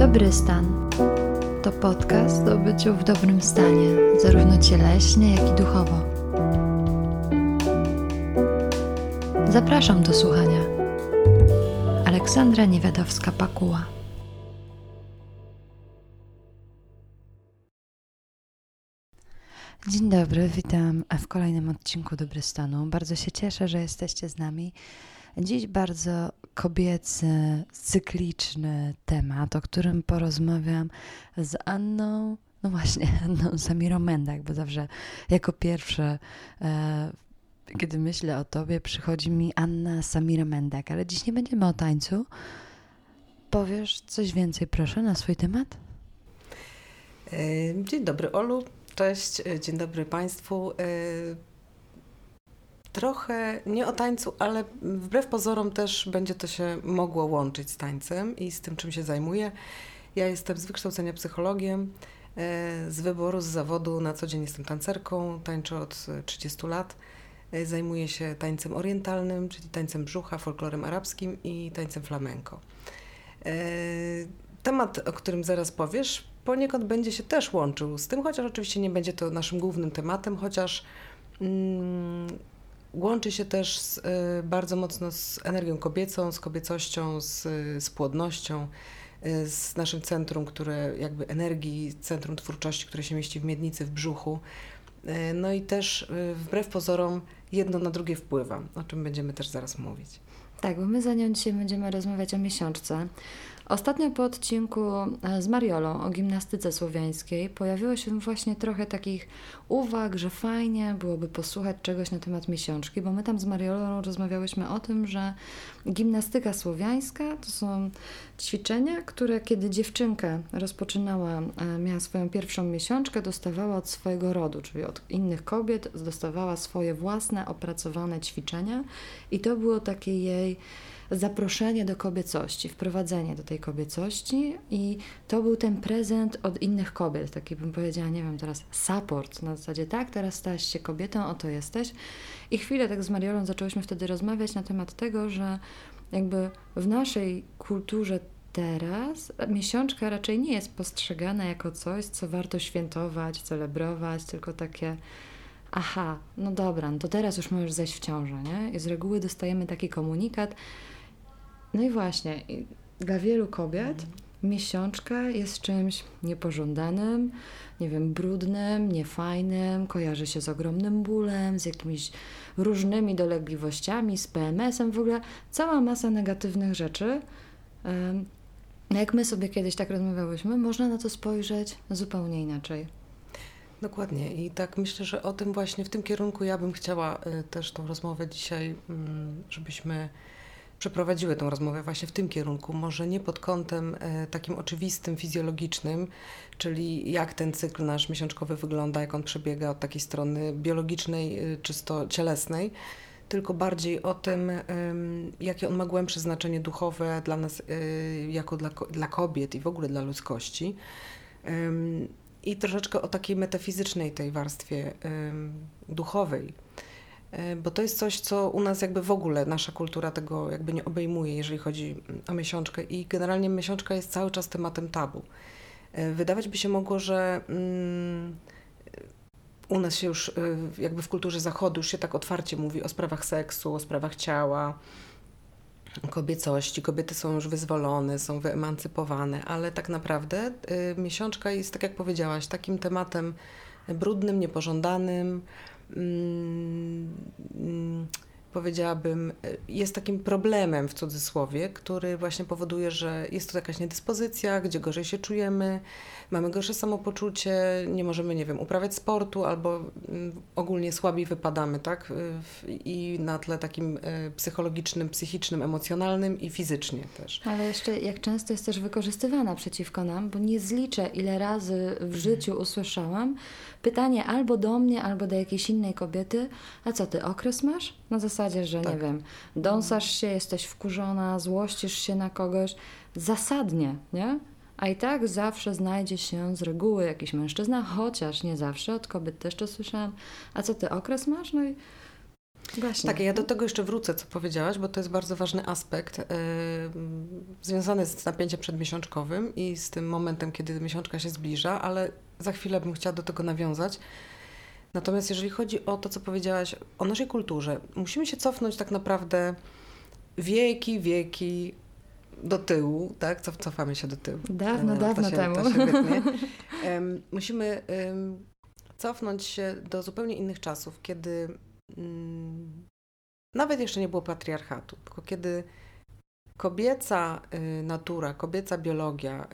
Dobry stan to podcast o byciu w dobrym stanie, zarówno cieleśnie, jak i duchowo. Zapraszam do słuchania. Aleksandra Niewiadowska-Pakuła. Dzień dobry, witam w kolejnym odcinku Dobry Stanu. Bardzo się cieszę, że jesteście z nami. Dziś bardzo kobiecy, cykliczny temat, o którym porozmawiam z Anną Samirą Mendak, bo zawsze jako pierwsze, kiedy myślę o tobie, przychodzi mi Anna Samira Mendak, ale dziś nie będziemy o tańcu. Powiesz coś więcej, proszę, na swój temat? Dzień dobry, Olu. Cześć, dzień dobry Państwu. Trochę nie o tańcu, ale wbrew pozorom też będzie to się mogło łączyć z tańcem i z tym, czym się zajmuję. Ja jestem z wykształcenia psychologiem, z wyboru, z zawodu. Na co dzień jestem tancerką, tańczę od 30 lat. Zajmuję się tańcem orientalnym, czyli tańcem brzucha, folklorem arabskim i tańcem flamenco. Temat, o którym zaraz powiesz, poniekąd będzie się też łączył z tym, chociaż oczywiście nie będzie to naszym głównym tematem, chociaż łączy się też bardzo mocno z energią kobiecą, z kobiecością, z płodnością, z naszym centrum, które jakby energii, centrum twórczości, które się mieści w miednicy, w brzuchu. No i też wbrew pozorom jedno na drugie wpływa, o czym będziemy też zaraz mówić. Tak, bo my za nią dzisiaj będziemy rozmawiać o miesiączce. Ostatnio po odcinku z Mariolą o gimnastyce słowiańskiej pojawiło się właśnie trochę takich uwag, że fajnie byłoby posłuchać czegoś na temat miesiączki, bo my tam z Mariolą rozmawiałyśmy o tym, że gimnastyka słowiańska to są ćwiczenia, które kiedy dziewczynka rozpoczynała, miała swoją pierwszą miesiączkę, dostawała od swojego rodu, czyli od innych kobiet, dostawała swoje własne opracowane ćwiczenia i to było takie jej zaproszenie do kobiecości, wprowadzenie do tej kobiecości i to był ten prezent od innych kobiet, taki bym powiedziała, nie wiem, teraz support, na zasadzie tak, teraz stałaś się kobietą, oto jesteś. I chwilę tak z Mariolą zaczęłyśmy wtedy rozmawiać na temat tego, że jakby w naszej kulturze teraz miesiączka raczej nie jest postrzegana jako coś, co warto świętować, celebrować, tylko takie aha, no dobra, no to teraz już możesz zejść w ciążę, nie? I z reguły dostajemy taki komunikat. No i właśnie, dla wielu kobiet miesiączka jest czymś niepożądanym, nie wiem, brudnym, niefajnym, kojarzy się z ogromnym bólem, z jakimiś różnymi dolegliwościami, z PMS-em, w ogóle cała masa negatywnych rzeczy. Jak my sobie kiedyś tak rozmawiałyśmy, można na to spojrzeć zupełnie inaczej. Dokładnie i tak myślę, że o tym właśnie w tym kierunku ja bym chciała też tą rozmowę dzisiaj, żebyśmy przeprowadziły tą rozmowę właśnie w tym kierunku, może nie pod kątem takim oczywistym, fizjologicznym, czyli jak ten cykl nasz miesiączkowy wygląda, jak on przebiega od takiej strony biologicznej, czysto cielesnej, tylko bardziej o tym, jakie on ma głębsze znaczenie duchowe dla nas, jako dla kobiet i w ogóle dla ludzkości. I troszeczkę o takiej metafizycznej tej warstwie duchowej, bo to jest coś, co u nas jakby w ogóle nasza kultura tego jakby nie obejmuje, jeżeli chodzi o miesiączkę i generalnie miesiączka jest cały czas tematem tabu. Wydawać by się mogło, że u nas się już jakby w kulturze zachodu już się tak otwarcie mówi o sprawach seksu, o sprawach ciała, kobiecości, kobiety są już wyzwolone, są wyemancypowane, ale tak naprawdę miesiączka jest, tak jak powiedziałaś, takim tematem brudnym, niepożądanym, powiedziałabym, jest takim problemem w cudzysłowie, który właśnie powoduje, że jest to jakaś niedyspozycja, gdzie gorzej się czujemy, mamy gorsze samopoczucie, nie możemy, nie wiem, uprawiać sportu albo ogólnie słabiej wypadamy, tak? I na tle takim psychologicznym, psychicznym, emocjonalnym i fizycznie też. Ale jeszcze jak często jest też wykorzystywana przeciwko nam, bo nie zliczę ile razy w życiu usłyszałam pytanie albo do mnie, albo do jakiejś innej kobiety, a co ty, okres masz? Na zasadzie, że tak. Nie wiem, dąsasz się, jesteś wkurzona, złościsz się na kogoś, zasadnie, nie? A i tak zawsze znajdzie się z reguły jakiś mężczyzna, chociaż nie zawsze, od kobiet też to słyszałam, a co ty, okres masz? No i Właśnie. Tak, ja do tego jeszcze wrócę, co powiedziałaś, bo to jest bardzo ważny aspekt związany z napięciem przedmiesiączkowym i z tym momentem, kiedy miesiączka się zbliża, ale za chwilę bym chciała do tego nawiązać. Natomiast jeżeli chodzi o to, co powiedziałaś o naszej kulturze, musimy się cofnąć tak naprawdę wieki do tyłu, tak? Cofamy się do tyłu. Dawno temu. To się wytnie. Musimy cofnąć się do zupełnie innych czasów, kiedy nawet jeszcze nie było patriarchatu, tylko kiedy kobieca natura, kobieca biologia,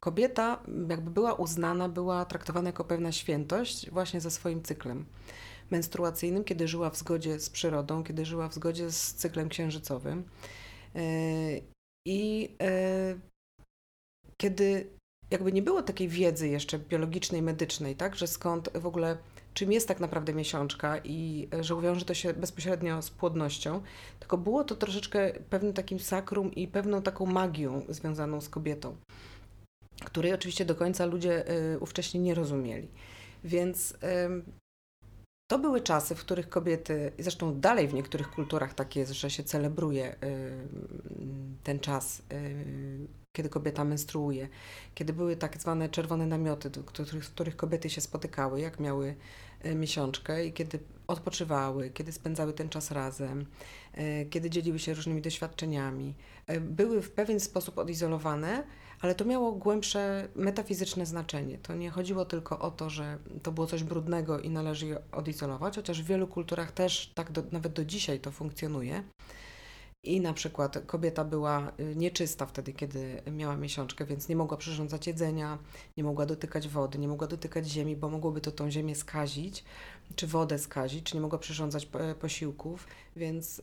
kobieta jakby była uznana, była traktowana jako pewna świętość właśnie ze swoim cyklem menstruacyjnym, kiedy żyła w zgodzie z przyrodą, kiedy żyła w zgodzie z cyklem księżycowym. I kiedy jakby nie było takiej wiedzy jeszcze biologicznej, medycznej, tak, że skąd w ogóle, czym jest tak naprawdę miesiączka i że wiąże to się bezpośrednio z płodnością, tylko było to troszeczkę pewnym takim sakrum i pewną taką magią związaną z kobietą, której oczywiście do końca ludzie ówcześnie nie rozumieli. Więc to były czasy, w których kobiety, zresztą dalej w niektórych kulturach tak jest, że się celebruje ten czas, kiedy kobieta menstruuje, kiedy były tak zwane czerwone namioty, w których kobiety się spotykały, jak miały miesiączkę i kiedy odpoczywały, kiedy spędzały ten czas razem, kiedy dzieliły się różnymi doświadczeniami. Były w pewien sposób odizolowane, ale to miało głębsze metafizyczne znaczenie. To nie chodziło tylko o to, że to było coś brudnego i należy je odizolować, chociaż w wielu kulturach też tak nawet do dzisiaj to funkcjonuje. I na przykład kobieta była nieczysta wtedy, kiedy miała miesiączkę, więc nie mogła przyrządzać jedzenia, nie mogła dotykać wody, nie mogła dotykać ziemi, bo mogłoby to tą ziemię skazić, czy wodę skazić, czy nie mogła przyrządzać posiłków. Więc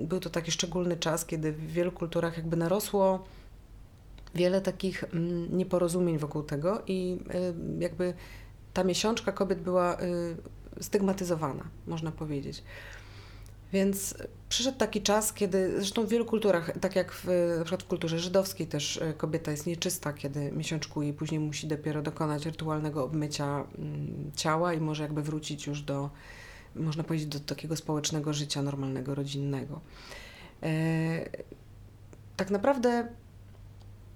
był to taki szczególny czas, kiedy w wielu kulturach jakby narosło wiele takich nieporozumień wokół tego i jakby ta miesiączka kobiet była stygmatyzowana, można powiedzieć. Więc przyszedł taki czas, kiedy zresztą w wielu kulturach, tak jak na przykład w kulturze żydowskiej też kobieta jest nieczysta, kiedy miesiączkuje i później musi dopiero dokonać rytualnego obmycia ciała i może jakby wrócić już do, można powiedzieć, do takiego społecznego życia normalnego, rodzinnego. Tak naprawdę,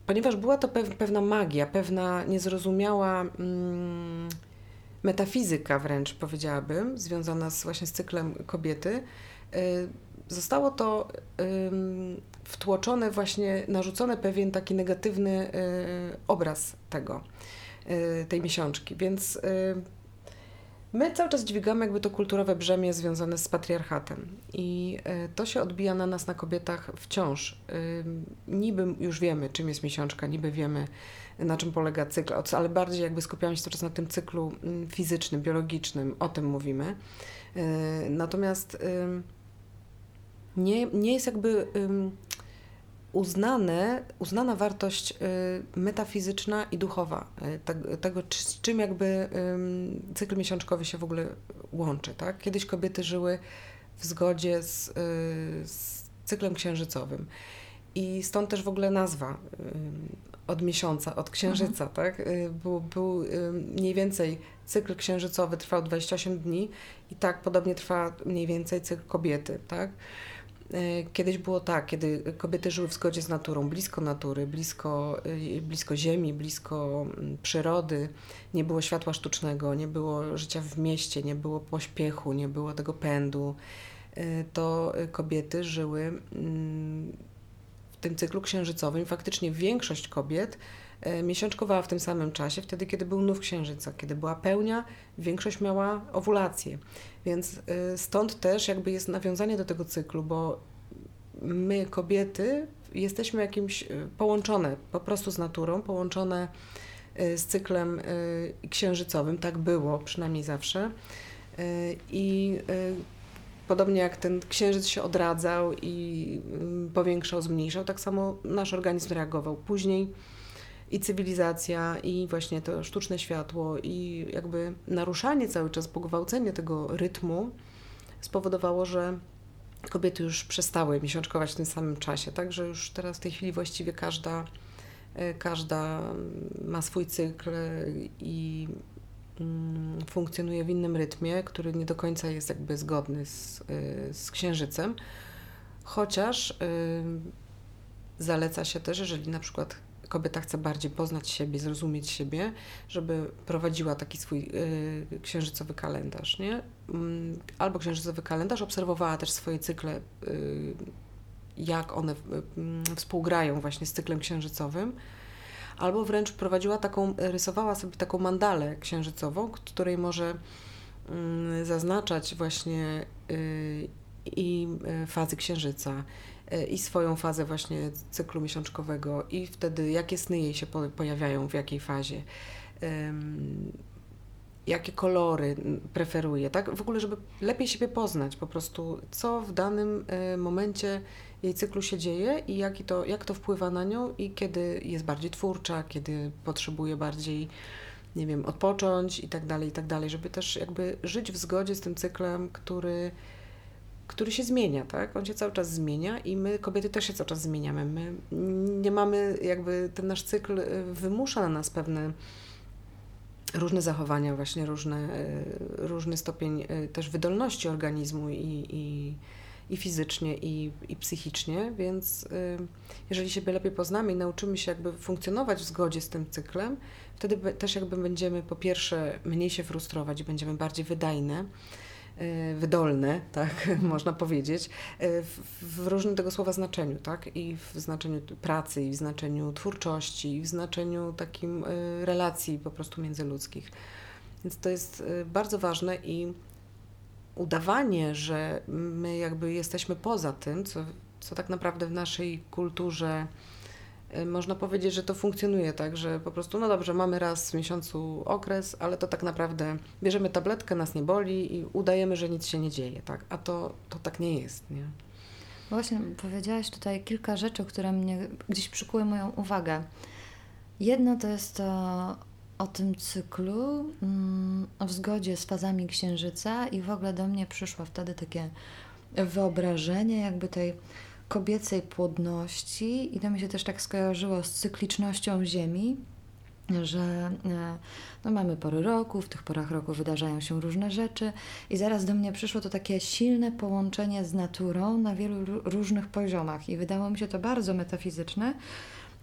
ponieważ była to pewna magia, pewna niezrozumiała metafizyka wręcz, powiedziałabym, związana właśnie z cyklem kobiety, zostało to wtłoczone właśnie, narzucone pewien taki negatywny obraz tej miesiączki. Więc my cały czas dźwigamy jakby to kulturowe brzemię związane z patriarchatem i to się odbija na nas, na kobietach wciąż. Niby już wiemy, czym jest miesiączka, niby wiemy, na czym polega cykl, ale bardziej jakby skupiamy się cały czas na tym cyklu fizycznym, biologicznym, o tym mówimy. Natomiast nie jest jakby uznana wartość metafizyczna i duchowa tego, z czym jakby cykl miesiączkowy się w ogóle łączy. Tak? Kiedyś kobiety żyły w zgodzie z cyklem księżycowym i stąd też w ogóle nazwa od miesiąca, od księżyca. Tak? Był mniej więcej cykl księżycowy trwał 28 dni i tak podobnie trwa mniej więcej cykl kobiety. Tak? Kiedyś było tak, kiedy kobiety żyły w zgodzie z naturą, blisko natury, blisko ziemi, blisko przyrody, nie było światła sztucznego, nie było życia w mieście, nie było pośpiechu, nie było tego pędu, to kobiety żyły w tym cyklu księżycowym. Faktycznie większość kobiet miesiączkowała w tym samym czasie, wtedy kiedy był nów księżyca, kiedy była pełnia, większość miała owulację. Więc stąd też jakby jest nawiązanie do tego cyklu, bo my kobiety jesteśmy jakimś połączone po prostu z naturą, połączone z cyklem księżycowym, tak było przynajmniej zawsze. I podobnie jak ten księżyc się odradzał i powiększał, zmniejszał, tak samo nasz organizm reagował. Później i cywilizacja, i właśnie to sztuczne światło, i jakby naruszanie cały czas, pogwałcenie tego rytmu spowodowało, że kobiety już przestały miesiączkować w tym samym czasie. Także już teraz w tej chwili właściwie każda ma swój cykl i funkcjonuje w innym rytmie, który nie do końca jest jakby zgodny z księżycem, chociaż zaleca się też, jeżeli na przykład kobieta chce bardziej poznać siebie, zrozumieć siebie, żeby prowadziła taki swój księżycowy kalendarz, nie? Albo księżycowy kalendarz, obserwowała też swoje cykle, jak one współgrają właśnie z cyklem księżycowym, albo wręcz prowadziła taką, rysowała sobie taką mandalę księżycową, której może zaznaczać właśnie i fazy księżyca, i swoją fazę właśnie cyklu miesiączkowego, i wtedy jakie sny jej się pojawiają, w jakiej fazie, jakie kolory preferuje, tak? W ogóle, żeby lepiej siebie poznać po prostu, co w danym momencie jej cyklu się dzieje i jak to wpływa na nią i kiedy jest bardziej twórcza, kiedy potrzebuje bardziej, nie wiem, odpocząć i tak dalej, żeby też jakby żyć w zgodzie z tym cyklem, który się zmienia, tak? On się cały czas zmienia i my, kobiety, też się cały czas zmieniamy. My nie mamy, jakby ten nasz cykl wymusza na nas pewne różne zachowania, właśnie różny stopień też wydolności organizmu i fizycznie, i psychicznie, więc jeżeli siebie lepiej poznamy i nauczymy się jakby funkcjonować w zgodzie z tym cyklem, wtedy też jakby będziemy po pierwsze mniej się frustrować i będziemy bardziej wydolne, tak można powiedzieć, w różnym tego słowa znaczeniu, tak? I w znaczeniu pracy, i w znaczeniu twórczości, i w znaczeniu takim relacji po prostu międzyludzkich. Więc to jest bardzo ważne i udawanie, że my jakby jesteśmy poza tym, co tak naprawdę w naszej kulturze można powiedzieć, że to funkcjonuje tak, że po prostu, no dobrze, mamy raz w miesiącu okres, ale to tak naprawdę bierzemy tabletkę, nas nie boli i udajemy, że nic się nie dzieje, tak? A to tak nie jest, nie? Właśnie powiedziałaś tutaj kilka rzeczy, które mnie gdzieś przykuły moją uwagę. Jedno to jest to o tym cyklu, o zgodzie z fazami księżyca, i w ogóle do mnie przyszło wtedy takie wyobrażenie jakby tej kobiecej płodności, i to mi się też tak skojarzyło z cyklicznością Ziemi, że no, mamy pory roku, w tych porach roku wydarzają się różne rzeczy, i zaraz do mnie przyszło to takie silne połączenie z naturą na wielu różnych poziomach, i wydało mi się to bardzo metafizyczne,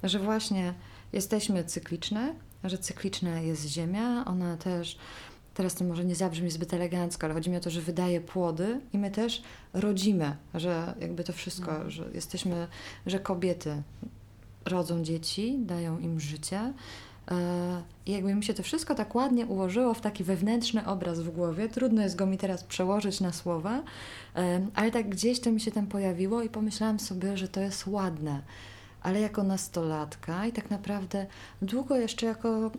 że właśnie jesteśmy cykliczne, że cykliczna jest Ziemia, ona też, teraz to może nie zabrzmi zbyt elegancko, ale chodzi mi o to, że wydaje płody i my też rodzimy, że jakby to wszystko, że jesteśmy, że kobiety rodzą dzieci, dają im życie. I jakby mi się to wszystko tak ładnie ułożyło w taki wewnętrzny obraz w głowie. Trudno jest go mi teraz przełożyć na słowa, ale tak gdzieś to mi się tam pojawiło i pomyślałam sobie, że to jest ładne. Ale jako nastolatka i tak naprawdę długo jeszcze jako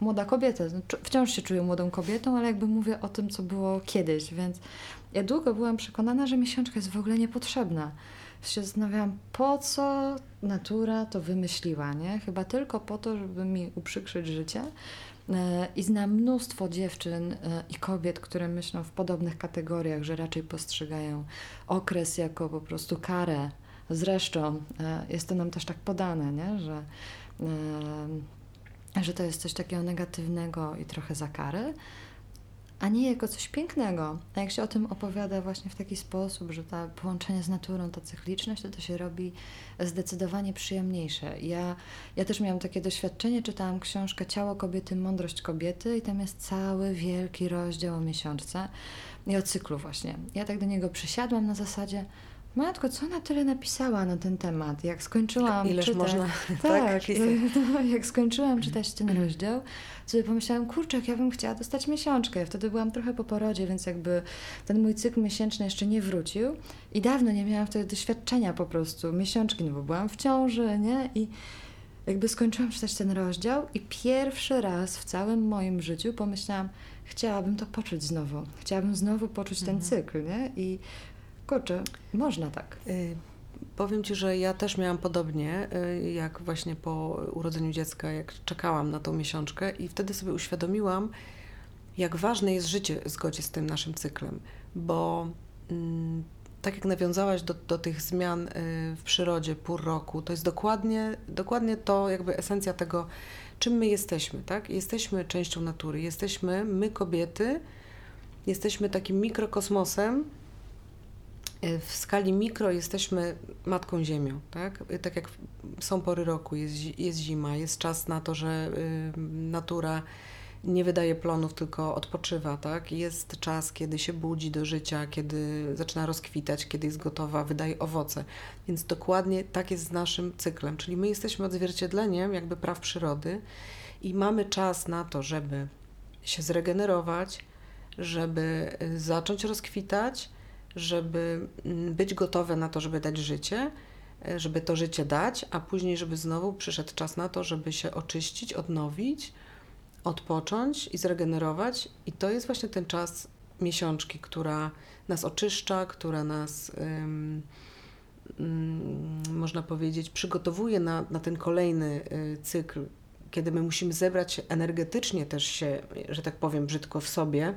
młoda kobieta, wciąż się czuję młodą kobietą, ale jakby mówię o tym, co było kiedyś, więc ja długo byłam przekonana, że miesiączka jest w ogóle niepotrzebna. Się zastanawiałam, po co natura to wymyśliła, nie? Chyba tylko po to, żeby mi uprzykrzyć życie. I znam mnóstwo dziewczyn i kobiet, które myślą w podobnych kategoriach, że raczej postrzegają okres jako po prostu karę. Zresztą jest to nam też tak podane, nie? Że to jest coś takiego negatywnego i trochę za kary, a nie jako coś pięknego. A jak się o tym opowiada właśnie w taki sposób, że to połączenie z naturą, ta cykliczność, to się robi zdecydowanie przyjemniejsze. Ja też miałam takie doświadczenie, czytałam książkę Ciało kobiety, mądrość kobiety, i tam jest cały wielki rozdział o miesiączce i o cyklu właśnie. Ja tak do niego przysiadłam na zasadzie, matko, co ona tyle napisała na ten temat? Jak skończyłam czytać... Można, tak, jak skończyłam czytać ten rozdział, sobie pomyślałam, kurczę, jak ja bym chciała dostać miesiączkę. Ja wtedy byłam trochę po porodzie, więc jakby ten mój cykl miesięczny jeszcze nie wrócił i dawno nie miałam wtedy doświadczenia po prostu miesiączki, no bo byłam w ciąży, nie? I jakby skończyłam czytać ten rozdział i pierwszy raz w całym moim życiu pomyślałam, chciałabym to poczuć znowu. Chciałabym znowu poczuć ten cykl, nie? I kurczę, można tak. Powiem Ci, że ja też miałam podobnie, jak właśnie po urodzeniu dziecka, jak czekałam na tą miesiączkę, i wtedy sobie uświadomiłam, jak ważne jest życie w zgodzie z tym naszym cyklem, bo tak jak nawiązałaś do tych zmian w przyrodzie, pór roku, to jest dokładnie to jakby esencja tego, czym my jesteśmy, tak? Jesteśmy częścią natury, jesteśmy, my kobiety, jesteśmy takim mikrokosmosem, w skali mikro jesteśmy Matką Ziemią, tak? Tak jak są pory roku, jest zima, jest czas na to, że natura nie wydaje plonów, tylko odpoczywa, tak? Jest czas, kiedy się budzi do życia, kiedy zaczyna rozkwitać, kiedy jest gotowa, wydaje owoce. Więc dokładnie tak jest z naszym cyklem, czyli my jesteśmy odzwierciedleniem jakby praw przyrody i mamy czas na to, żeby się zregenerować, żeby zacząć rozkwitać, żeby być gotowe na to, żeby dać życie, żeby to życie dać, a później, żeby znowu przyszedł czas na to, żeby się oczyścić, odnowić, odpocząć i zregenerować. I to jest właśnie ten czas miesiączki, która nas oczyszcza, która nas, można powiedzieć, przygotowuje na ten kolejny cykl, kiedy my musimy zebrać energetycznie też się, że tak powiem brzydko, w sobie,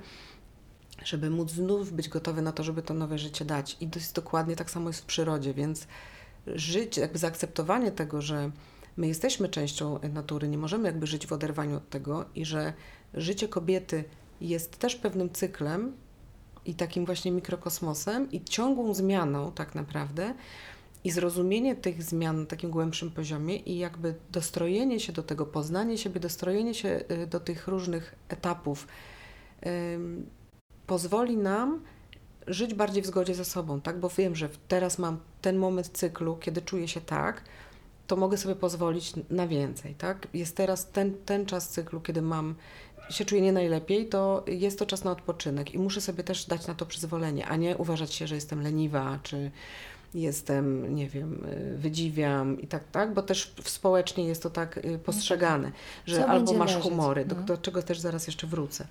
żeby móc znów być gotowy na to, żeby to nowe życie dać. I dość dokładnie tak samo jest w przyrodzie, więc życie, jakby zaakceptowanie tego, że my jesteśmy częścią natury, nie możemy jakby żyć w oderwaniu od tego i że życie kobiety jest też pewnym cyklem i takim właśnie mikrokosmosem i ciągłą zmianą tak naprawdę i zrozumienie tych zmian na takim głębszym poziomie i jakby dostrojenie się do tego, poznanie siebie, dostrojenie się do tych różnych etapów pozwoli nam żyć bardziej w zgodzie ze sobą, tak? Bo wiem, że teraz mam ten moment cyklu, kiedy czuję się tak, to mogę sobie pozwolić na więcej, tak? Jest teraz ten czas cyklu, kiedy się czuję nie najlepiej, to jest to czas na odpoczynek i muszę sobie też dać na to przyzwolenie, a nie uważać się, że jestem leniwa, czy jestem, nie wiem, wydziwiam i tak, bo też społecznie jest to tak postrzegane, że co albo masz leżeć? Humory, do czego też zaraz jeszcze wrócę.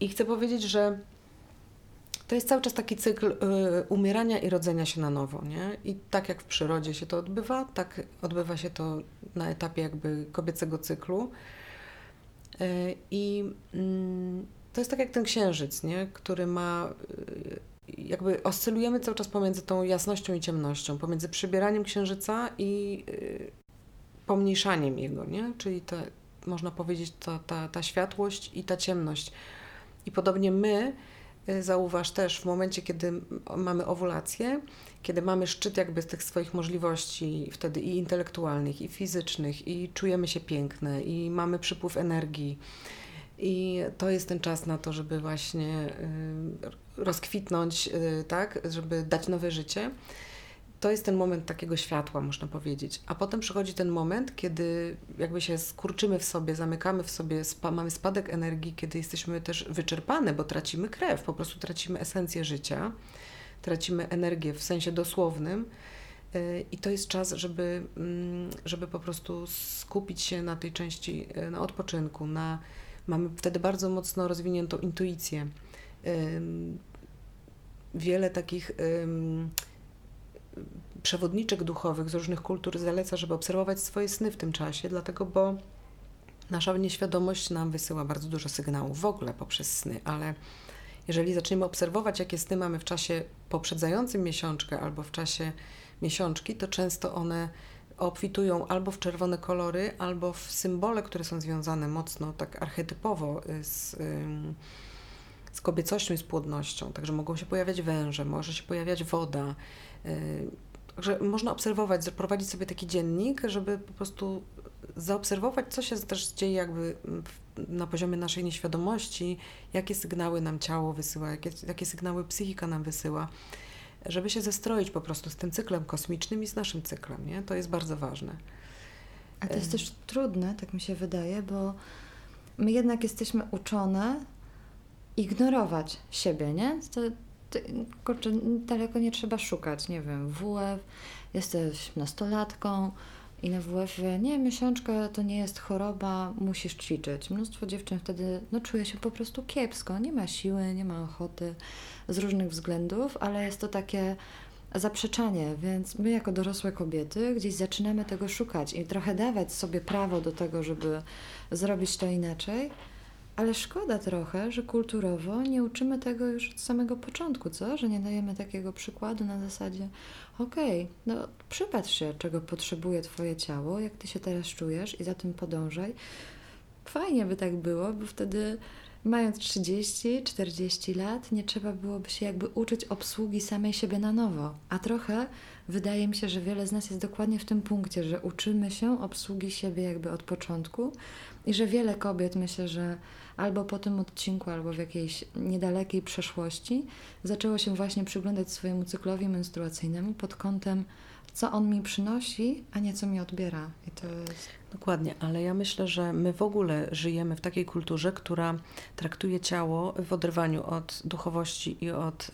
I chcę powiedzieć, że to jest cały czas taki cykl umierania i rodzenia się na nowo, nie? I tak jak w przyrodzie się to odbywa, tak odbywa się to na etapie jakby kobiecego cyklu. I to jest tak jak ten księżyc, nie? Który ma, jakby oscylujemy cały czas pomiędzy tą jasnością i ciemnością, pomiędzy przybieraniem księżyca i pomniejszaniem jego, nie? Czyli to, można powiedzieć, ta światłość i ta ciemność. I podobnie my, zauważ też w momencie, kiedy mamy owulację, kiedy mamy szczyt jakby z tych swoich możliwości wtedy i intelektualnych, i fizycznych, i czujemy się piękne, i mamy przypływ energii. I to jest ten czas na to, żeby właśnie rozkwitnąć, tak, żeby dać nowe życie. To jest ten moment takiego światła, można powiedzieć. A potem przychodzi ten moment, kiedy jakby się skurczymy w sobie, zamykamy w sobie, mamy spadek energii, kiedy jesteśmy też wyczerpane, bo tracimy krew, po prostu tracimy esencję życia, tracimy energię w sensie dosłownym i to jest czas, żeby po prostu skupić się na tej części, na odpoczynku, mamy wtedy bardzo mocno rozwiniętą intuicję. Wiele takich przewodniczek duchowych z różnych kultur zaleca, żeby obserwować swoje sny w tym czasie, dlatego, bo nasza nieświadomość nam wysyła bardzo dużo sygnałów w ogóle poprzez sny, ale jeżeli zaczniemy obserwować, jakie sny mamy w czasie poprzedzającym miesiączkę albo w czasie miesiączki, to często one obfitują albo w czerwone kolory, albo w symbole, które są związane mocno, tak archetypowo z kobiecością i z płodnością. Także mogą się pojawiać węże, może się pojawiać woda. Także można obserwować, prowadzić sobie taki dziennik, żeby po prostu zaobserwować, co się też dzieje jakby na poziomie naszej nieświadomości, jakie sygnały nam ciało wysyła, jakie sygnały psychika nam wysyła, żeby się zestroić po prostu z tym cyklem kosmicznym i z naszym cyklem, nie? To jest bardzo ważne. A to jest też trudne, tak mi się wydaje, bo my jednak jesteśmy uczone ignorować siebie, nie? Kurczę, daleko nie trzeba szukać, nie wiem, WF, jesteś nastolatką i na WF-ie, nie, miesiączka to nie jest choroba, musisz ćwiczyć. Mnóstwo dziewczyn wtedy czuje się po prostu kiepsko, nie ma siły, nie ma ochoty z różnych względów, ale jest to takie zaprzeczanie, więc my jako dorosłe kobiety gdzieś zaczynamy tego szukać i trochę dawać sobie prawo do tego, żeby zrobić to inaczej. Ale szkoda trochę, że kulturowo nie uczymy tego już od samego początku, co? Że nie dajemy takiego przykładu na zasadzie okej, no przypatrz się, czego potrzebuje twoje ciało, jak ty się teraz czujesz i za tym podążaj. Fajnie by tak było, bo wtedy mając 30-40 lat nie trzeba byłoby się jakby uczyć obsługi samej siebie na nowo. A trochę wydaje mi się, że wiele z nas jest dokładnie w tym punkcie, że uczymy się obsługi siebie jakby od początku i że wiele kobiet, myślę, że albo po tym odcinku, albo w jakiejś niedalekiej przeszłości zaczęło się właśnie przyglądać swojemu cyklowi menstruacyjnemu pod kątem co on mi przynosi, a nie co mi odbiera. I to jest... Dokładnie, ale ja myślę, że my w ogóle żyjemy w takiej kulturze, która traktuje ciało w oderwaniu od duchowości i od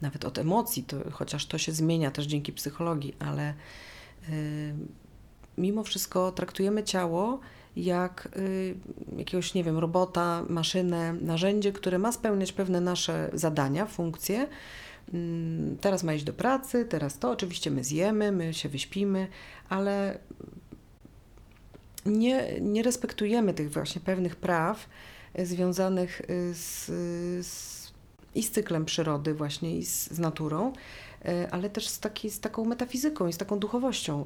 nawet od emocji, to, chociaż to się zmienia też dzięki psychologii, ale mimo wszystko traktujemy ciało jak jakiegoś, nie wiem, robota, maszynę, narzędzie, które ma spełniać pewne nasze zadania, funkcje. Teraz ma iść do pracy, teraz to. Oczywiście my zjemy, my się wyśpimy, ale nie respektujemy tych właśnie pewnych praw związanych z cyklem przyrody właśnie i z naturą, ale też z taką metafizyką i z taką duchowością,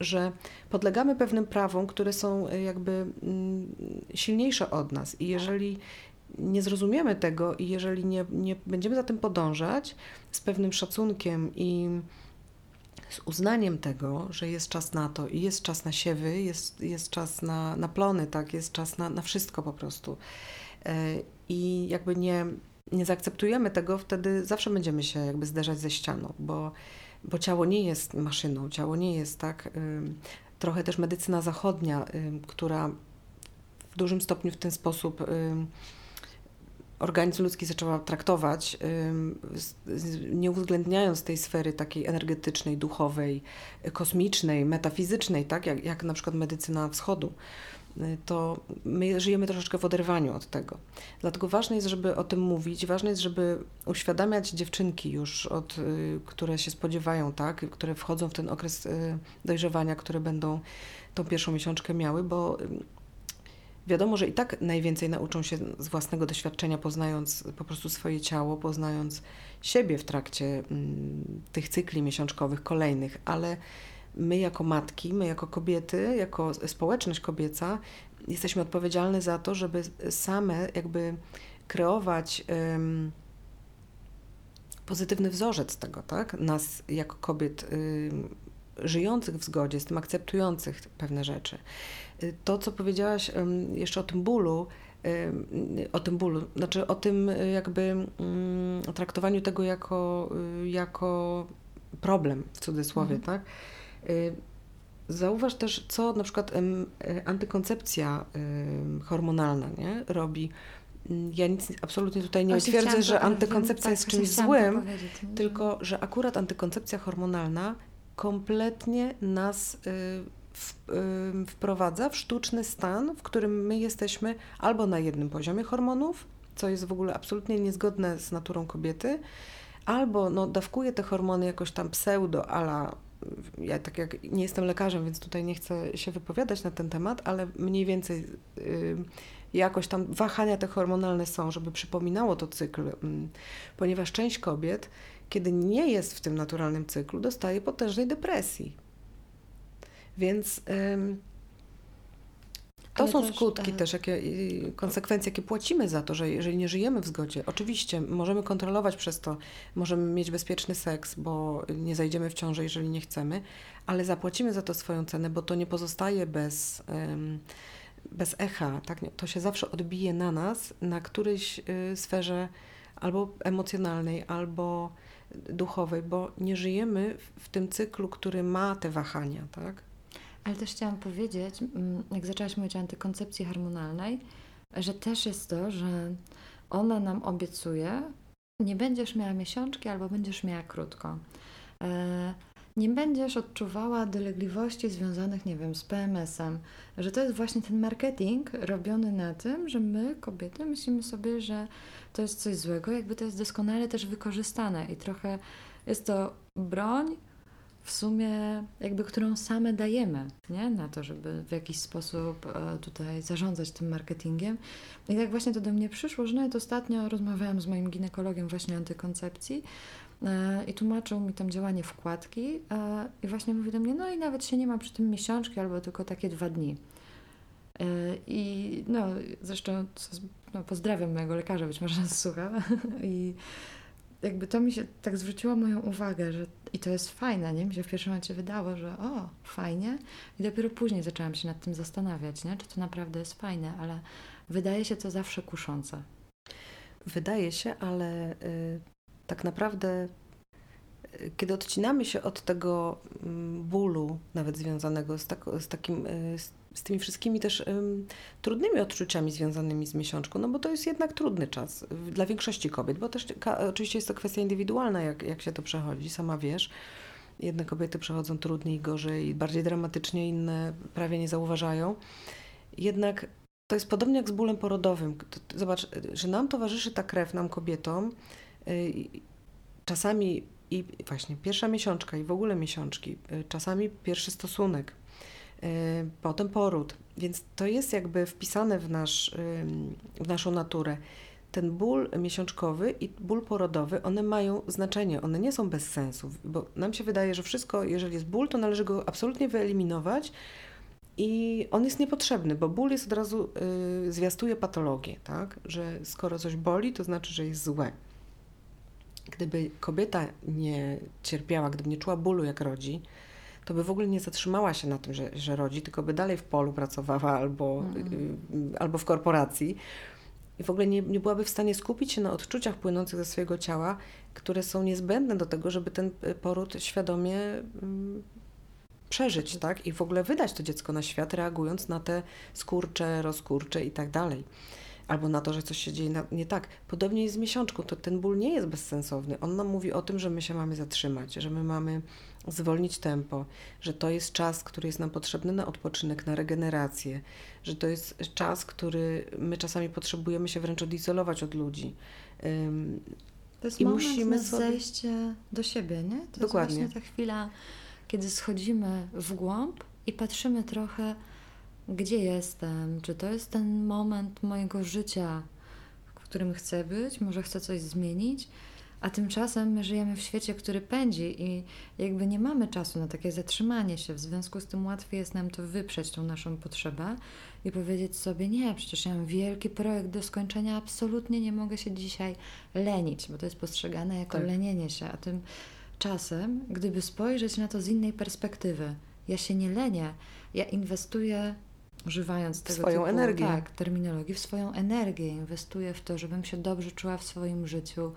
że podlegamy pewnym prawom, które są jakby silniejsze od nas i jeżeli nie zrozumiemy tego i jeżeli nie będziemy za tym podążać z pewnym szacunkiem i z uznaniem tego, że jest czas na to i jest czas na siewy, jest czas na plony, tak, jest czas na wszystko po prostu i jakby nie zaakceptujemy tego, wtedy zawsze będziemy się jakby zderzać ze ścianą, bo ciało nie jest maszyną, ciało nie jest tak, trochę też medycyna zachodnia, która w dużym stopniu w ten sposób organizm ludzki zaczęła traktować, nie uwzględniając tej sfery takiej energetycznej, duchowej, kosmicznej, metafizycznej, tak jak na przykład medycyna wschodu, to my żyjemy troszeczkę w oderwaniu od tego. Dlatego ważne jest, żeby o tym mówić, ważne jest, żeby uświadamiać dziewczynki już, które się spodziewają, tak, które wchodzą w ten okres dojrzewania, które będą tą pierwszą miesiączkę miały, bo wiadomo, że i tak najwięcej nauczą się z własnego doświadczenia, poznając po prostu swoje ciało, poznając siebie w trakcie tych cykli miesiączkowych kolejnych, ale my jako matki, my jako kobiety, jako społeczność kobieca jesteśmy odpowiedzialne za to, żeby same jakby kreować pozytywny wzorzec tego, tak? Nas jako kobiet żyjących w zgodzie, z tym akceptujących pewne rzeczy. To, co powiedziałaś jeszcze o tym bólu, znaczy o tym jakby traktowaniu tego jako problem, w cudzysłowie, tak? Zauważ też, co na przykład antykoncepcja hormonalna, nie, robi. Ja nic absolutnie tutaj nie twierdzę, że antykoncepcja jest czymś złym, tylko że akurat antykoncepcja hormonalna kompletnie nas wprowadza w sztuczny stan, w którym my jesteśmy albo na jednym poziomie hormonów, co jest w ogóle absolutnie niezgodne z naturą kobiety, albo no, dawkuje te hormony jakoś tam pseudo, ala, ja tak jak nie jestem lekarzem, więc tutaj nie chcę się wypowiadać na ten temat, ale mniej więcej jakoś tam wahania te hormonalne są, żeby przypominało to cykl, ponieważ część kobiet, kiedy nie jest w tym naturalnym cyklu, dostaje potężnej depresji. Więc to ale są też, skutki, tak, też jakie konsekwencje, jakie płacimy za to, że jeżeli nie żyjemy w zgodzie. Oczywiście możemy kontrolować przez to, możemy mieć bezpieczny seks, bo nie zajdziemy w ciążę, jeżeli nie chcemy, ale zapłacimy za to swoją cenę, bo to nie pozostaje bez echa. Tak? To się zawsze odbije na nas, na którejś sferze albo emocjonalnej, albo duchowej, bo nie żyjemy w tym cyklu, który ma te wahania, tak? Ale też chciałam powiedzieć, jak zaczęłaś mówić o antykoncepcji hormonalnej, że też jest to, że ona nam obiecuje, nie będziesz miała miesiączki albo będziesz miała krótko. Nie będziesz odczuwała dolegliwości związanych, nie wiem, z PMS-em, że to jest właśnie ten marketing robiony na tym, że my, kobiety, myślimy sobie, że to jest coś złego, jakby to jest doskonale też wykorzystane i trochę jest to broń w sumie jakby, którą same dajemy, nie? Na to, żeby w jakiś sposób tutaj zarządzać tym marketingiem. I tak właśnie to do mnie przyszło, że nawet ostatnio rozmawiałam z moim ginekologiem właśnie o antykoncepcji i tłumaczył mi tam działanie wkładki i właśnie mówi do mnie, no i nawet się nie ma przy tym miesiączki albo tylko takie 2 dni. I no zresztą pozdrawiam mojego lekarza, być może nas słucha. I jakby to mi się tak zwróciło moją uwagę, że i to jest fajne, nie? Mi się w pierwszym momencie wydało, że o, fajnie. I dopiero później zaczęłam się nad tym zastanawiać, nie? Czy to naprawdę jest fajne, ale wydaje się to zawsze kuszące. Wydaje się, ale tak naprawdę kiedy odcinamy się od tego bólu, nawet związanego z tymi wszystkimi też trudnymi odczuciami związanymi z miesiączką, no bo to jest jednak trudny czas dla większości kobiet, bo też oczywiście jest to kwestia indywidualna, jak się to przechodzi, sama wiesz. Jedne kobiety przechodzą trudniej, gorzej, bardziej dramatycznie, inne prawie nie zauważają. Jednak to jest podobnie jak z bólem porodowym. Zobacz, że nam towarzyszy ta krew, nam kobietom, czasami i właśnie pierwsza miesiączka i w ogóle miesiączki, czasami pierwszy stosunek, potem poród, więc to jest jakby wpisane w naszą naturę. Ten ból miesiączkowy i ból porodowy, one mają znaczenie, one nie są bez sensu, bo nam się wydaje, że wszystko, jeżeli jest ból, to należy go absolutnie wyeliminować i on jest niepotrzebny, bo ból jest od razu, zwiastuje patologię, tak? Że skoro coś boli, to znaczy, że jest złe. Gdyby kobieta nie cierpiała, gdyby nie czuła bólu, jak rodzi, to by w ogóle nie zatrzymała się na tym, że rodzi, tylko by dalej w polu pracowała albo w korporacji. I w ogóle nie byłaby w stanie skupić się na odczuciach płynących ze swojego ciała, które są niezbędne do tego, żeby ten poród świadomie przeżyć, tak? I w ogóle wydać to dziecko na świat, reagując na te skurcze, rozkurcze i tak dalej. Albo na to, że coś się dzieje nie tak. Podobnie jest z miesiączką, to ten ból nie jest bezsensowny. On nam mówi o tym, że my się mamy zatrzymać, że my mamy zwolnić tempo, że to jest czas, który jest nam potrzebny na odpoczynek, na regenerację, że to jest czas, który my czasami potrzebujemy się wręcz odizolować od ludzi. To jest moment na zejście do siebie, nie? To dokładnie. Jest właśnie ta chwila, kiedy schodzimy w głąb i patrzymy trochę, gdzie jestem, czy to jest ten moment mojego życia, w którym chcę być, może chcę coś zmienić, a tymczasem my żyjemy w świecie, który pędzi i jakby nie mamy czasu na takie zatrzymanie się, w związku z tym łatwiej jest nam to wyprzeć, tą naszą potrzebę i powiedzieć sobie, nie, przecież ja mam wielki projekt do skończenia, absolutnie nie mogę się dzisiaj lenić, bo to jest postrzegane jako lenienie się, a tymczasem, gdyby spojrzeć na to z innej perspektywy, ja się nie lenię, ja inwestuję, używając tego swoją typu energię. Tak, terminologii, w swoją energię. Inwestuję w to, żebym się dobrze czuła w swoim życiu.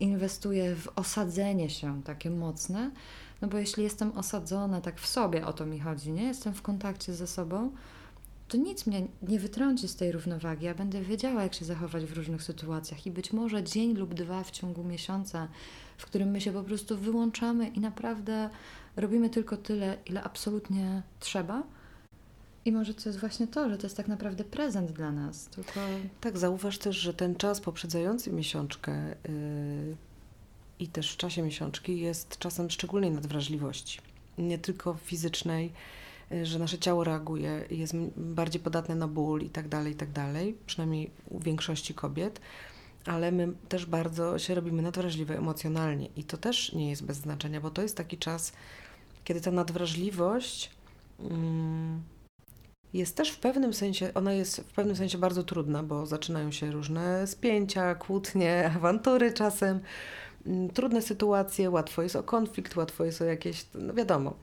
Inwestuję w osadzenie się, takie mocne. No bo jeśli jestem osadzona tak w sobie, o to mi chodzi, nie? Jestem w kontakcie ze sobą, to nic mnie nie wytrąci z tej równowagi. Ja będę wiedziała, jak się zachować w różnych sytuacjach. I być może dzień lub 2 w ciągu miesiąca, w którym my się po prostu wyłączamy i naprawdę robimy tylko tyle, ile absolutnie trzeba. I może to jest właśnie to, że to jest tak naprawdę prezent dla nas. Tylko... Tak, zauważ też, że ten czas poprzedzający miesiączkę i też w czasie miesiączki jest czasem szczególnej nadwrażliwości. Nie tylko fizycznej, że nasze ciało reaguje, jest bardziej podatne na ból i tak dalej, przynajmniej u większości kobiet, ale my też bardzo się robimy nadwrażliwe emocjonalnie i to też nie jest bez znaczenia, bo to jest taki czas, kiedy ta nadwrażliwość... Jest też w pewnym sensie, ona jest w pewnym sensie bardzo trudna, bo zaczynają się różne spięcia, kłótnie, awantury czasem, trudne sytuacje, łatwo jest o konflikt, łatwo jest o jakieś, no wiadomo.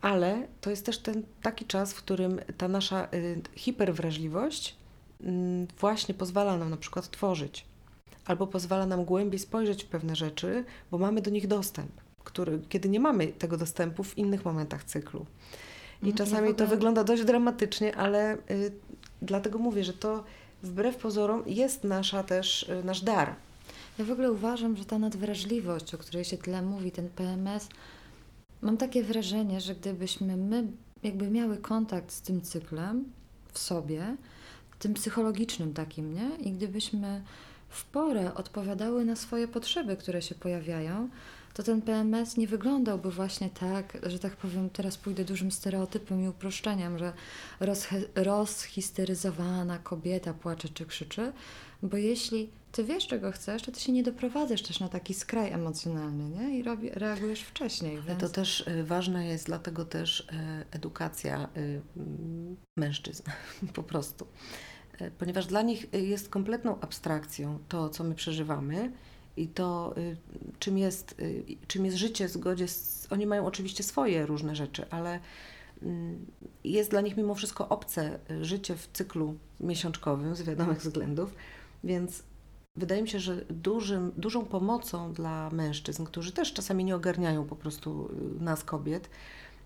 Ale to jest też ten taki czas, w którym ta nasza hiperwrażliwość właśnie pozwala nam na przykład tworzyć, albo pozwala nam głębiej spojrzeć w pewne rzeczy, bo mamy do nich dostęp, kiedy nie mamy tego dostępu w innych momentach cyklu. I czasami to wygląda dość dramatycznie, ale dlatego mówię, że to wbrew pozorom jest nasz dar. Ja w ogóle uważam, że ta nadwrażliwość, o której się tyle mówi, ten PMS, mam takie wrażenie, że gdybyśmy my jakby miały kontakt z tym cyklem w sobie, tym psychologicznym takim, nie? I gdybyśmy w porę odpowiadały na swoje potrzeby, które się pojawiają, to ten PMS nie wyglądałby właśnie tak, że tak powiem, teraz pójdę dużym stereotypem i uproszczeniem, że rozhisteryzowana kobieta płacze czy krzyczy, bo jeśli ty wiesz, czego chcesz, to ty się nie doprowadzasz też na taki skraj emocjonalny, nie? I reagujesz wcześniej. Ale więc... to też ważne jest, dlatego też edukacja mężczyzn po prostu. Ponieważ dla nich jest kompletną abstrakcją to, co my przeżywamy i to, czym jest życie w zgodzie z... Oni mają oczywiście swoje różne rzeczy, ale jest dla nich mimo wszystko obce życie w cyklu miesiączkowym z wiadomych względów, więc wydaje mi się, że dużą pomocą dla mężczyzn, którzy też czasami nie ogarniają po prostu nas, kobiet,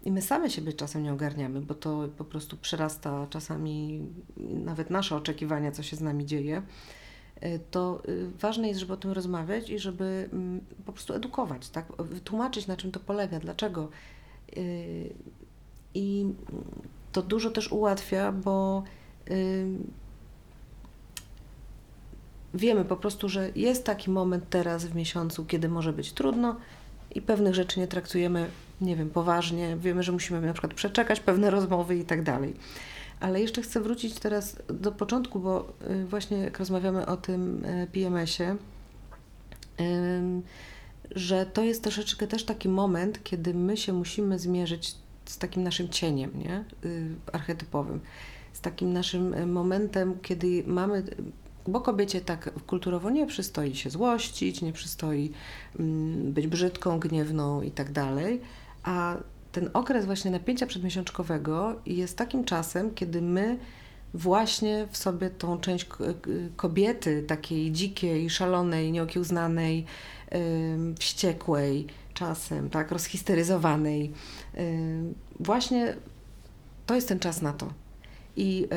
i my same siebie czasem nie ogarniamy, bo to po prostu przerasta czasami nawet nasze oczekiwania, co się z nami dzieje, to ważne jest, żeby o tym rozmawiać i żeby po prostu edukować, tak? Wytłumaczyć, na czym to polega, dlaczego. I to dużo też ułatwia, bo wiemy po prostu, że jest taki moment teraz w miesiącu, kiedy może być trudno i pewnych rzeczy nie traktujemy, nie wiem, poważnie. Wiemy, że musimy na przykład przeczekać pewne rozmowy i tak dalej. Ale jeszcze chcę wrócić teraz do początku, bo właśnie jak rozmawiamy o tym PMS-ie, że to jest troszeczkę też taki moment, kiedy my się musimy zmierzyć z takim naszym cieniem, nie? Archetypowym. Z takim naszym momentem, kiedy mamy... Bo kobiecie tak kulturowo nie przystoi się złościć, nie przystoi być brzydką, gniewną i tak dalej. A ten okres właśnie napięcia przedmiesiączkowego jest takim czasem, kiedy my właśnie w sobie tą część kobiety, takiej dzikiej, szalonej, nieokiełznanej, wściekłej czasem, tak, rozhisteryzowanej, właśnie to jest ten czas na to. I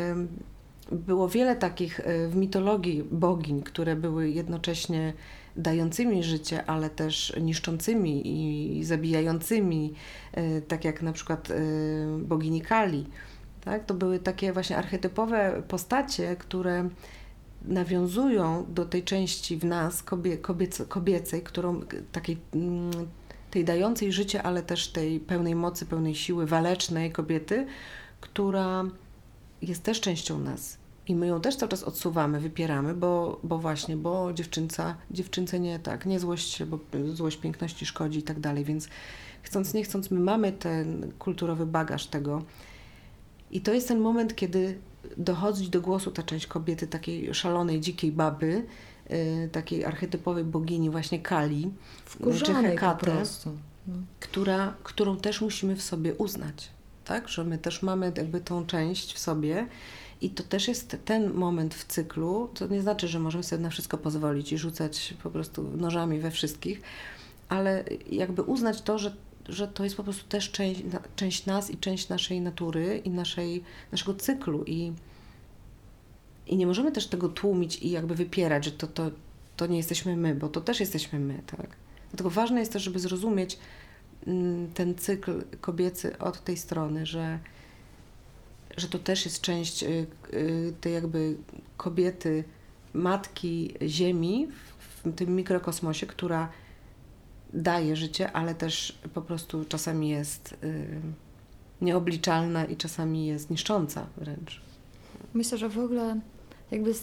było wiele takich w mitologii bogiń, które były jednocześnie dającymi życie, ale też niszczącymi i zabijającymi, tak jak na przykład bogini Kali. Tak? To były takie właśnie archetypowe postacie, które nawiązują do tej części w nas kobiecej, którą takiej, tej dającej życie, ale też tej pełnej mocy, pełnej siły, walecznej kobiety, która jest też częścią nas i my ją też cały czas odsuwamy, wypieramy, bo dziewczynce nie tak, nie złość się, bo złość piękności szkodzi i tak dalej, więc chcąc nie chcąc my mamy ten kulturowy bagaż tego i to jest ten moment, kiedy dochodzi do głosu ta część kobiety, takiej szalonej, dzikiej baby, takiej archetypowej bogini właśnie Kali, czy Hekate, no. którą też musimy w sobie uznać. Tak, że my też mamy jakby tą część w sobie i to też jest ten moment w cyklu, to nie znaczy, że możemy sobie na wszystko pozwolić i rzucać po prostu nożami we wszystkich, ale jakby uznać to, że to jest po prostu też część nas i część naszej natury i naszego cyklu i nie możemy też tego tłumić i jakby wypierać, że to nie jesteśmy my, bo to też jesteśmy my, tak. Dlatego ważne jest też, żeby zrozumieć ten cykl kobiecy od tej strony, że to też jest część tej jakby kobiety, matki ziemi w tym mikrokosmosie, która daje życie, ale też po prostu czasami jest nieobliczalna i czasami jest niszcząca wręcz. Myślę, że w ogóle jakby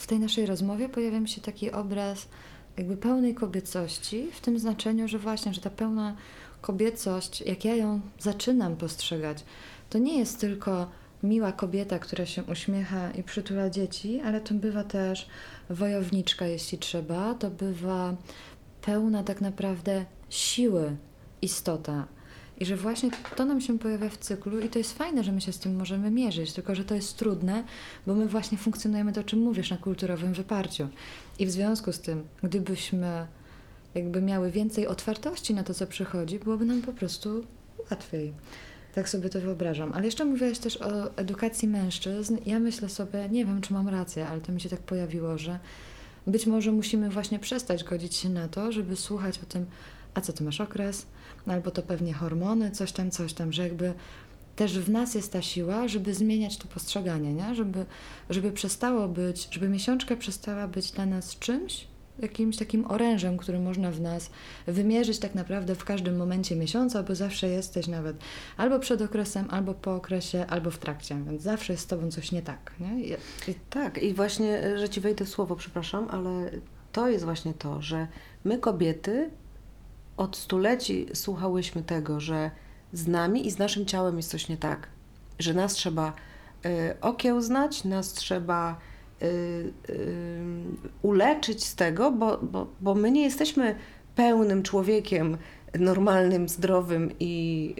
w tej naszej rozmowie pojawia się taki obraz jakby pełnej kobiecości, w tym znaczeniu, że właśnie, że ta pełna kobiecość, jak ja ją zaczynam postrzegać, to nie jest tylko miła kobieta, która się uśmiecha i przytula dzieci, ale to bywa też wojowniczka, jeśli trzeba, to bywa pełna tak naprawdę siły istota. I że właśnie to nam się pojawia w cyklu i to jest fajne, że my się z tym możemy mierzyć, tylko że to jest trudne, bo my właśnie funkcjonujemy, to o czym mówisz, na kulturowym wyparciu. I w związku z tym, gdybyśmy jakby miały więcej otwartości na to, co przychodzi, byłoby nam po prostu łatwiej. Tak sobie to wyobrażam. Ale jeszcze mówiłaś też o edukacji mężczyzn. Ja myślę sobie, nie wiem, czy mam rację, ale to mi się tak pojawiło, że być może musimy właśnie przestać godzić się na to, żeby słuchać o tym, a co ty masz okres, albo to pewnie hormony, coś tam, że jakby też w nas jest ta siła, żeby zmieniać to postrzeganie, nie? Żeby miesiączka przestała być dla nas czymś, jakimś takim orężem, który można w nas wymierzyć tak naprawdę w każdym momencie miesiąca, bo zawsze jesteś nawet albo przed okresem, albo po okresie, albo w trakcie, więc zawsze jest z tobą coś nie tak. Nie? Tak, i właśnie, że ci wejdę w słowo, przepraszam, ale to jest właśnie to, że my kobiety od stuleci słuchałyśmy tego, że z nami i z naszym ciałem jest coś nie tak, że nas trzeba okiełznać, nas trzeba uleczyć z tego, bo my nie jesteśmy pełnym człowiekiem, normalnym, zdrowym i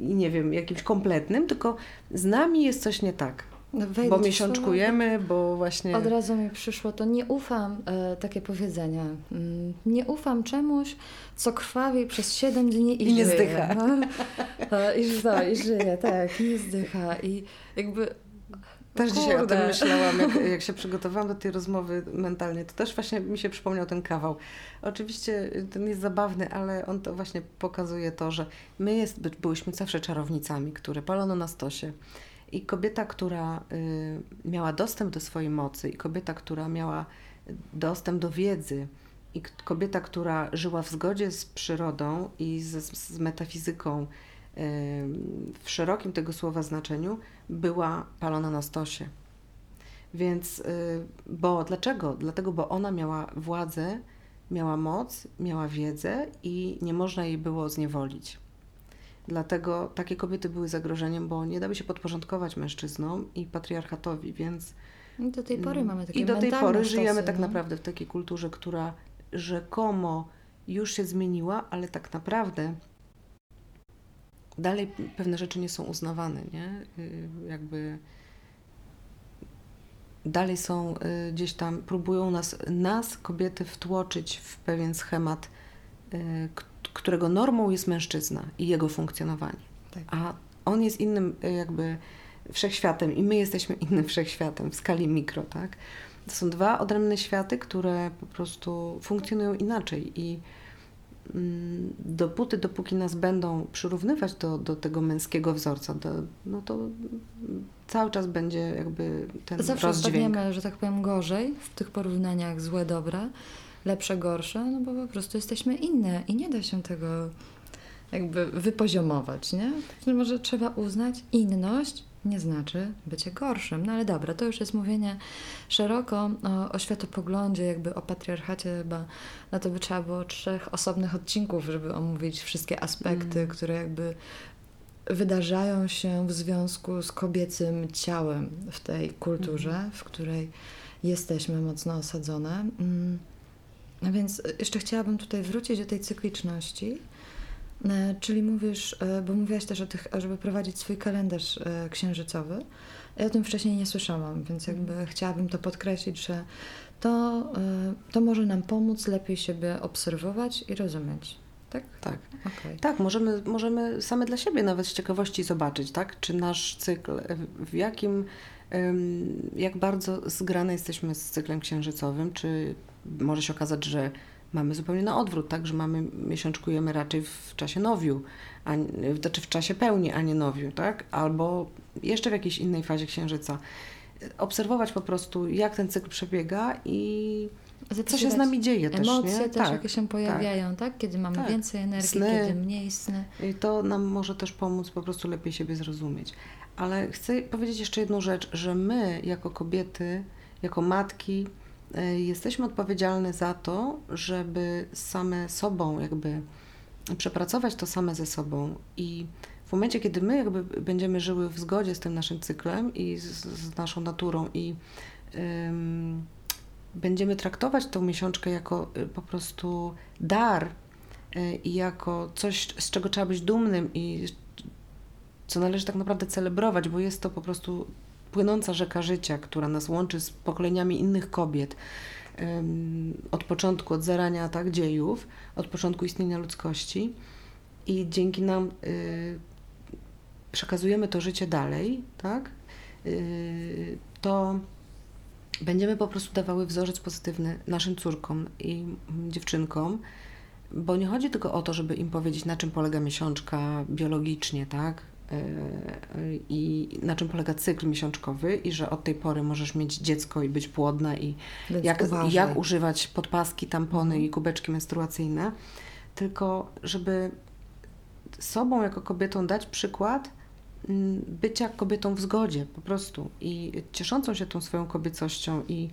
nie wiem, jakimś kompletnym, tylko z nami jest coś nie tak. No bo miesiączkujemy, bo właśnie... Od razu mi przyszło to, nie ufam takie powiedzenia. Nie ufam czemuś, co krwawi przez 7 dni i nie żyje. Zdycha. No? I żyje, tak, nie zdycha. I jakby... Też dzisiaj o tym myślałam, jak się przygotowałam do tej rozmowy mentalnie, to też właśnie mi się przypomniał ten kawał. Oczywiście ten jest zabawny, ale on to właśnie pokazuje to, że my byłyśmy zawsze czarownicami, które palono na stosie. I kobieta, która miała dostęp do swojej mocy, i kobieta, która miała dostęp do wiedzy, i kobieta, która żyła w zgodzie z przyrodą i z metafizyką, w szerokim tego słowa znaczeniu, była palona na stosie. Więc, bo dlaczego? Dlatego, bo ona miała władzę, miała moc, miała wiedzę i nie można jej było zniewolić. Dlatego takie kobiety były zagrożeniem, bo nie dały się podporządkować mężczyznom i patriarchatowi, więc... I do tej pory mamy takie mentalne stosy. I do tej pory żyjemy tak naprawdę w takiej kulturze, która rzekomo już się zmieniła, ale tak naprawdę dalej pewne rzeczy nie są uznawane, nie? Jakby dalej są gdzieś tam, próbują nas kobiety wtłoczyć w pewien schemat, którego normą jest mężczyzna i jego funkcjonowanie. Tak. A on jest innym jakby wszechświatem i my jesteśmy innym wszechświatem w skali mikro, tak? To są dwa odrębne światy, które po prostu funkcjonują inaczej i dopóki nas będą przyrównywać do tego męskiego wzorca, no to cały czas będzie jakby ten zawsze rozdźwięk. Zawsze stawiamy, że tak powiem, gorzej w tych porównaniach złe, dobre, lepsze, gorsze, no bo po prostu jesteśmy inne i nie da się tego jakby wypoziomować, nie? Także może trzeba uznać, inność nie znaczy bycie gorszym. No ale dobra, to już jest mówienie szeroko o światopoglądzie, jakby o patriarchacie, chyba na to by trzeba było 3 osobnych odcinków, żeby omówić wszystkie aspekty, które jakby wydarzają się w związku z kobiecym ciałem w tej kulturze, w której jesteśmy mocno osadzone. No więc jeszcze chciałabym tutaj wrócić do tej cykliczności, czyli mówisz, bo mówiłaś też o tych, żeby prowadzić swój kalendarz księżycowy. Ja o tym wcześniej nie słyszałam, więc jakby chciałabym to podkreślić, że to może nam pomóc lepiej siebie obserwować i rozumieć. Tak? Tak. Okay. Tak, możemy same dla siebie nawet z ciekawości zobaczyć, tak? Czy nasz cykl, jak bardzo zgrane jesteśmy z cyklem księżycowym, czy może się okazać, że mamy zupełnie na odwrót, tak, że miesiączkujemy raczej w czasie nowiu, znaczy w czasie pełni, a nie nowiu, tak? Albo jeszcze w jakiejś innej fazie księżyca. Obserwować po prostu, jak ten cykl przebiega i co się z nami dzieje też, nie? Emocje też, jakie się pojawiają, tak? Kiedy mamy więcej energii, sny, kiedy mniej sny. I to nam może też pomóc po prostu lepiej siebie zrozumieć. Ale chcę powiedzieć jeszcze jedną rzecz, że my jako kobiety, jako matki, jesteśmy odpowiedzialne za to, żeby same sobą jakby przepracować to same ze sobą i w momencie, kiedy my jakby będziemy żyły w zgodzie z tym naszym cyklem i z naszą naturą i będziemy traktować tą miesiączkę jako po prostu dar i jako coś, z czego trzeba być dumnym i co należy tak naprawdę celebrować, bo jest to po prostu płynąca rzeka życia, która nas łączy z pokoleniami innych kobiet od początku, od zarania tak, dziejów, od początku istnienia ludzkości i dzięki nam przekazujemy to życie dalej, tak? To będziemy po prostu dawały wzorzec pozytywny naszym córkom i dziewczynkom, bo nie chodzi tylko o to, żeby im powiedzieć, na czym polega miesiączka biologicznie, tak? i na czym polega cykl miesiączkowy i że od tej pory możesz mieć dziecko i być płodna i jak używać podpaski, tampony i kubeczki menstruacyjne, tylko żeby sobą jako kobietą dać przykład bycia kobietą w zgodzie po prostu i cieszącą się tą swoją kobiecością i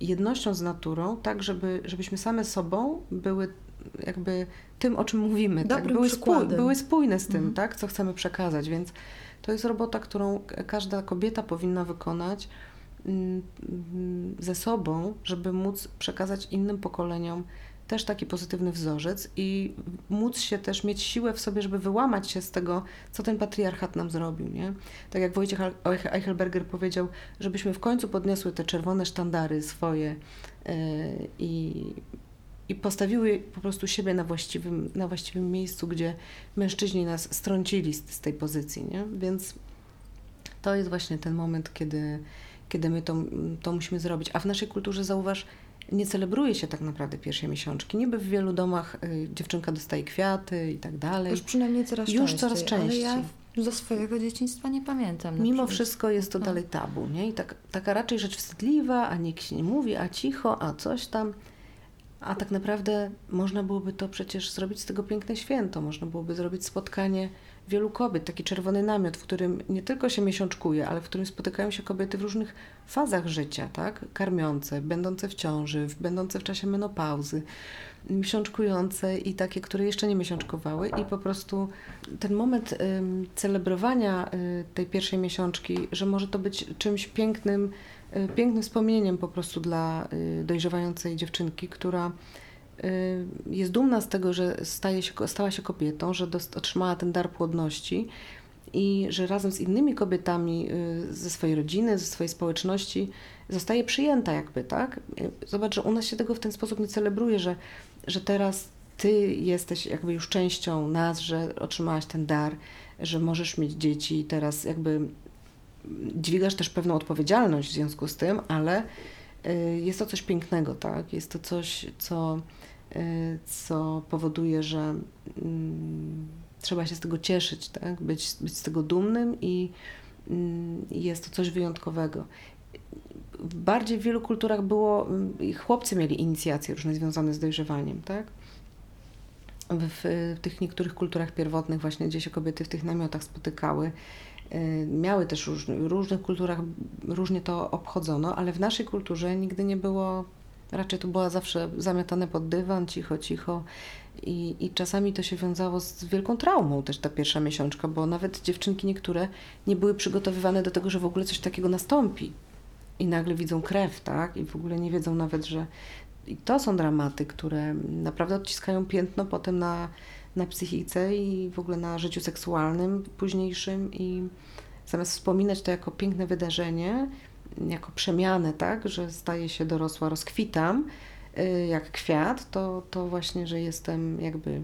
jednością z naturą, tak żebyśmy same sobą były jakby tym, o czym mówimy, tak? były spójne z tym, tak? Co chcemy przekazać, więc to jest robota, którą każda kobieta powinna wykonać ze sobą, żeby móc przekazać innym pokoleniom też taki pozytywny wzorzec i móc się też mieć siłę w sobie, żeby wyłamać się z tego, co ten patriarchat nam zrobił, nie? Tak jak Wojciech Eichelberger powiedział, żebyśmy w końcu podniosły te czerwone sztandary swoje i postawiły po prostu siebie na właściwym miejscu, gdzie mężczyźni nas strącili z tej pozycji, nie? Więc to jest właśnie ten moment, kiedy my to musimy zrobić. A w naszej kulturze, zauważ, nie celebruje się tak naprawdę pierwszej miesiączki. Niby w wielu domach dziewczynka dostaje kwiaty i tak dalej. Już przynajmniej coraz częściej. Ale ja ze swojego dzieciństwa nie pamiętam. Mimo wszystko jest to dalej tabu, nie? I taka raczej rzecz wstydliwa, a nikt się nie mówi, a cicho, a coś tam. A tak naprawdę można byłoby to przecież zrobić z tego piękne święto. Można byłoby zrobić spotkanie wielu kobiet, taki czerwony namiot, w którym nie tylko się miesiączkuje, ale w którym spotykają się kobiety w różnych fazach życia, tak? Karmiące, będące w ciąży, będące w czasie menopauzy, miesiączkujące i takie, które jeszcze nie miesiączkowały. I po prostu ten moment celebrowania tej pierwszej miesiączki, że może to być czymś pięknym wspomnieniem po prostu dla dojrzewającej dziewczynki, która jest dumna z tego, że stała się kobietą, że otrzymała ten dar płodności i że razem z innymi kobietami ze swojej rodziny, ze swojej społeczności zostaje przyjęta jakby, tak? Zobacz, że u nas się tego w ten sposób nie celebruje, że teraz ty jesteś jakby już częścią nas, że otrzymałaś ten dar, że możesz mieć dzieci i teraz jakby dźwigasz też pewną odpowiedzialność w związku z tym, ale jest to coś pięknego, tak? Jest to coś, co powoduje, że trzeba się z tego cieszyć, tak? Być z tego dumnym i jest to coś wyjątkowego. W wielu kulturach chłopcy mieli inicjacje różne związane z dojrzewaniem, tak? W tych niektórych kulturach pierwotnych właśnie, gdzie się kobiety w tych namiotach spotykały, miały też w różnych kulturach różnie to obchodzono, ale w naszej kulturze nigdy nie było, raczej to była zawsze zamiatane pod dywan, cicho i czasami to się wiązało z wielką traumą też ta pierwsza miesiączka, bo nawet dziewczynki niektóre nie były przygotowywane do tego, że w ogóle coś takiego nastąpi i nagle widzą krew, tak? I w ogóle nie wiedzą nawet, że i to są dramaty, które naprawdę odciskają piętno potem na psychice i w ogóle na życiu seksualnym późniejszym i zamiast wspominać to jako piękne wydarzenie, jako przemianę, tak, że staję się dorosła, rozkwitam jak kwiat, to właśnie, że jestem jakby,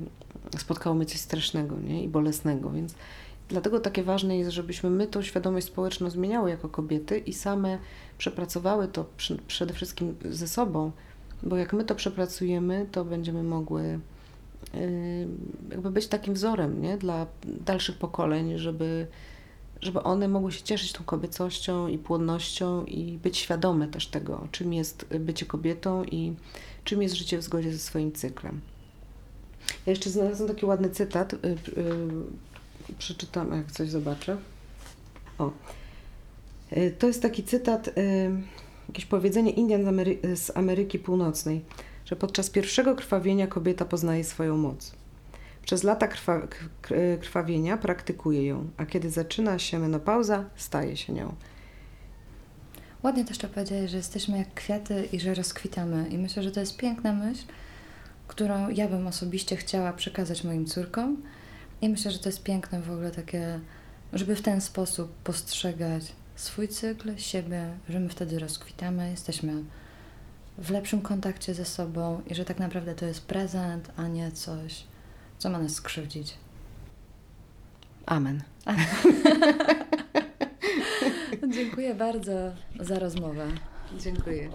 spotkało mnie coś strasznego, nie? I bolesnego, więc dlatego takie ważne jest, żebyśmy my tą świadomość społeczną zmieniały jako kobiety i same przepracowały to przede wszystkim ze sobą, bo jak my to przepracujemy, to będziemy mogły jakby być takim wzorem, nie? Dla dalszych pokoleń, żeby one mogły się cieszyć tą kobiecością i płodnością i być świadome też tego, czym jest bycie kobietą i czym jest życie w zgodzie ze swoim cyklem. Ja jeszcze znalazłam taki ładny cytat, przeczytam, jak coś zobaczę. To jest taki cytat, jakieś powiedzenie Indian z Ameryki Północnej, że podczas pierwszego krwawienia kobieta poznaje swoją moc. Przez lata krwawienia praktykuje ją, a kiedy zaczyna się menopauza, staje się nią. Ładnie też to powiedziałeś, że jesteśmy jak kwiaty i że rozkwitamy. I myślę, że to jest piękna myśl, którą ja bym osobiście chciała przekazać moim córkom. I myślę, że to jest piękne w ogóle takie, żeby w ten sposób postrzegać swój cykl, siebie, że my wtedy rozkwitamy, jesteśmy w lepszym kontakcie ze sobą i że tak naprawdę to jest prezent, a nie coś, co ma nas skrzywdzić. Amen. Dziękuję bardzo za rozmowę. Dziękuję.